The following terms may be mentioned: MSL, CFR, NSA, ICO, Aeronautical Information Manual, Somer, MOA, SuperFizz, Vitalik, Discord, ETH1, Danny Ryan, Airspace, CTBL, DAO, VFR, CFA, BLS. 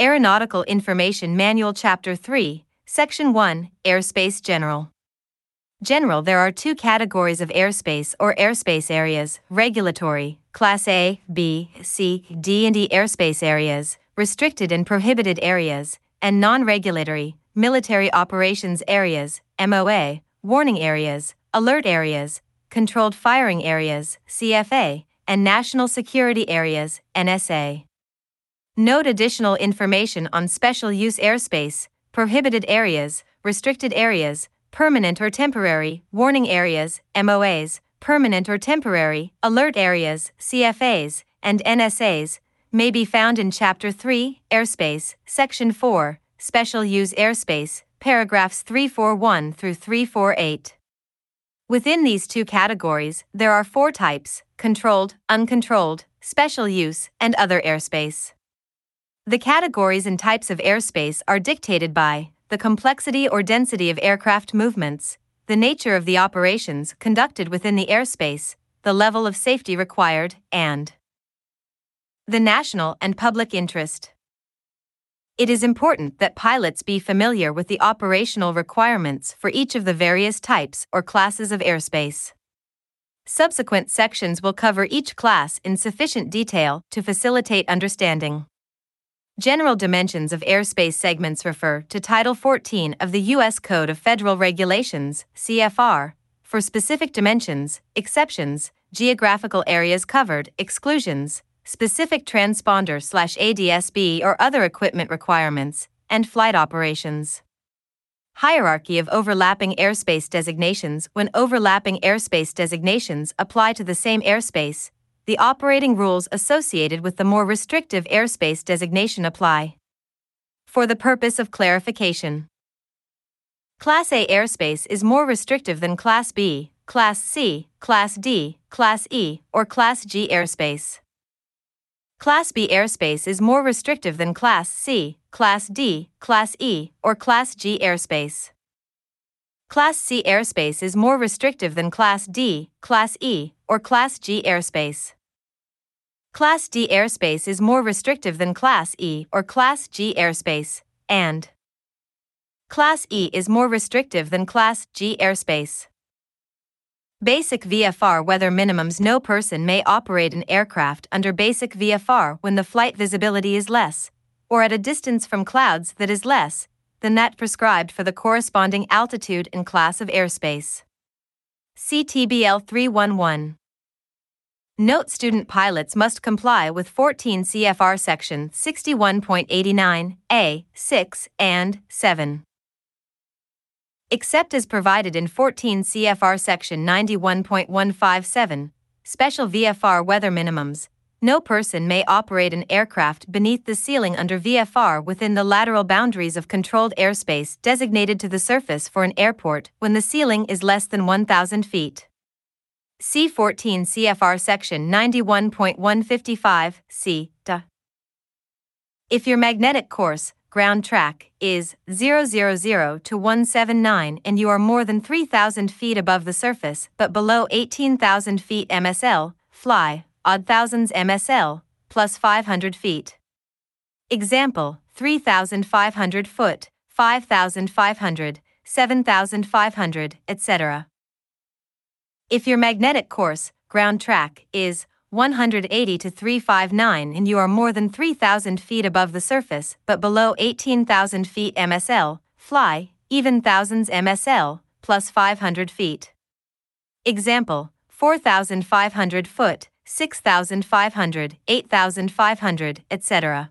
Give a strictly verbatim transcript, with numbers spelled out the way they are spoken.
Aeronautical Information Manual Chapter three, Section one, Airspace General. General There are two categories of airspace or airspace areas, regulatory, Class A, B, C, D and E airspace areas, restricted and prohibited areas, and non-regulatory, military operations areas, M O A, warning areas, alert areas, controlled firing areas, C F A, and national security areas, N S A. Note additional information on special use airspace, prohibited areas, restricted areas, permanent or temporary, warning areas, M O As, permanent or temporary, alert areas, C F As, and N S As, may be found in Chapter three, Airspace, Section four, Special Use Airspace, paragraphs three forty-one through three forty-eight. Within these two categories, there are four types: controlled, uncontrolled, special use, and other airspace. The categories and types of airspace are dictated by the complexity or density of aircraft movements, the nature of the operations conducted within the airspace, the level of safety required, and the national and public interest. It is important that pilots be familiar with the operational requirements for each of the various types or classes of airspace. Subsequent sections will cover each class in sufficient detail to facilitate understanding. General dimensions of airspace segments refer to Title fourteen of the U S Code of Federal Regulations, C F R, for specific dimensions, exceptions, geographical areas covered, exclusions, specific transponder/A D S B or other equipment requirements, and flight operations. Hierarchy of overlapping airspace designations. When overlapping airspace designations apply to the same airspace, the operating rules associated with the more restrictive airspace designation apply. For the purpose of clarification, Class A airspace is more restrictive than Class B, Class C, Class D, Class E, or Class G airspace. Class B airspace is more restrictive than Class C, Class D, Class E, or Class G airspace. Class C airspace is more restrictive than Class D, Class E, or Class G airspace. Class D airspace is more restrictive than Class E or Class G airspace, and Class E is more restrictive than Class G airspace. Basic V F R Weather minimums. No person may operate an aircraft under basic V F R when the flight visibility is less, or at a distance from clouds that is less than that prescribed for the corresponding altitude and class of airspace. C T B L three eleven. Note: student pilots must comply with fourteen C F R Section sixty-one point eighty-nine A, six, and seven. Except as provided in fourteen C F R Section ninety-one point one fifty-seven, Special V F R Weather Minimums, no person may operate an aircraft beneath the ceiling under V F R within the lateral boundaries of controlled airspace designated to the surface for an airport when the ceiling is less than one thousand feet. See fourteen C F R Section ninety-one point one fifty-five, C. Duh. If your magnetic course, ground track, is zero zero zero to one seventy-nine and you are more than three thousand feet above the surface but below eighteen thousand feet M S L, fly odd thousands M S L, plus five hundred feet. Example, three thousand five hundred foot, five thousand five hundred, seven thousand five hundred, et cetera. If your magnetic course, ground track, is one eighty to three fifty-nine and you are more than three thousand feet above the surface but below eighteen thousand feet M S L, fly even thousands M S L, plus five hundred feet. Example, four thousand five hundred foot, six thousand five hundred, eight thousand five hundred, et cetera.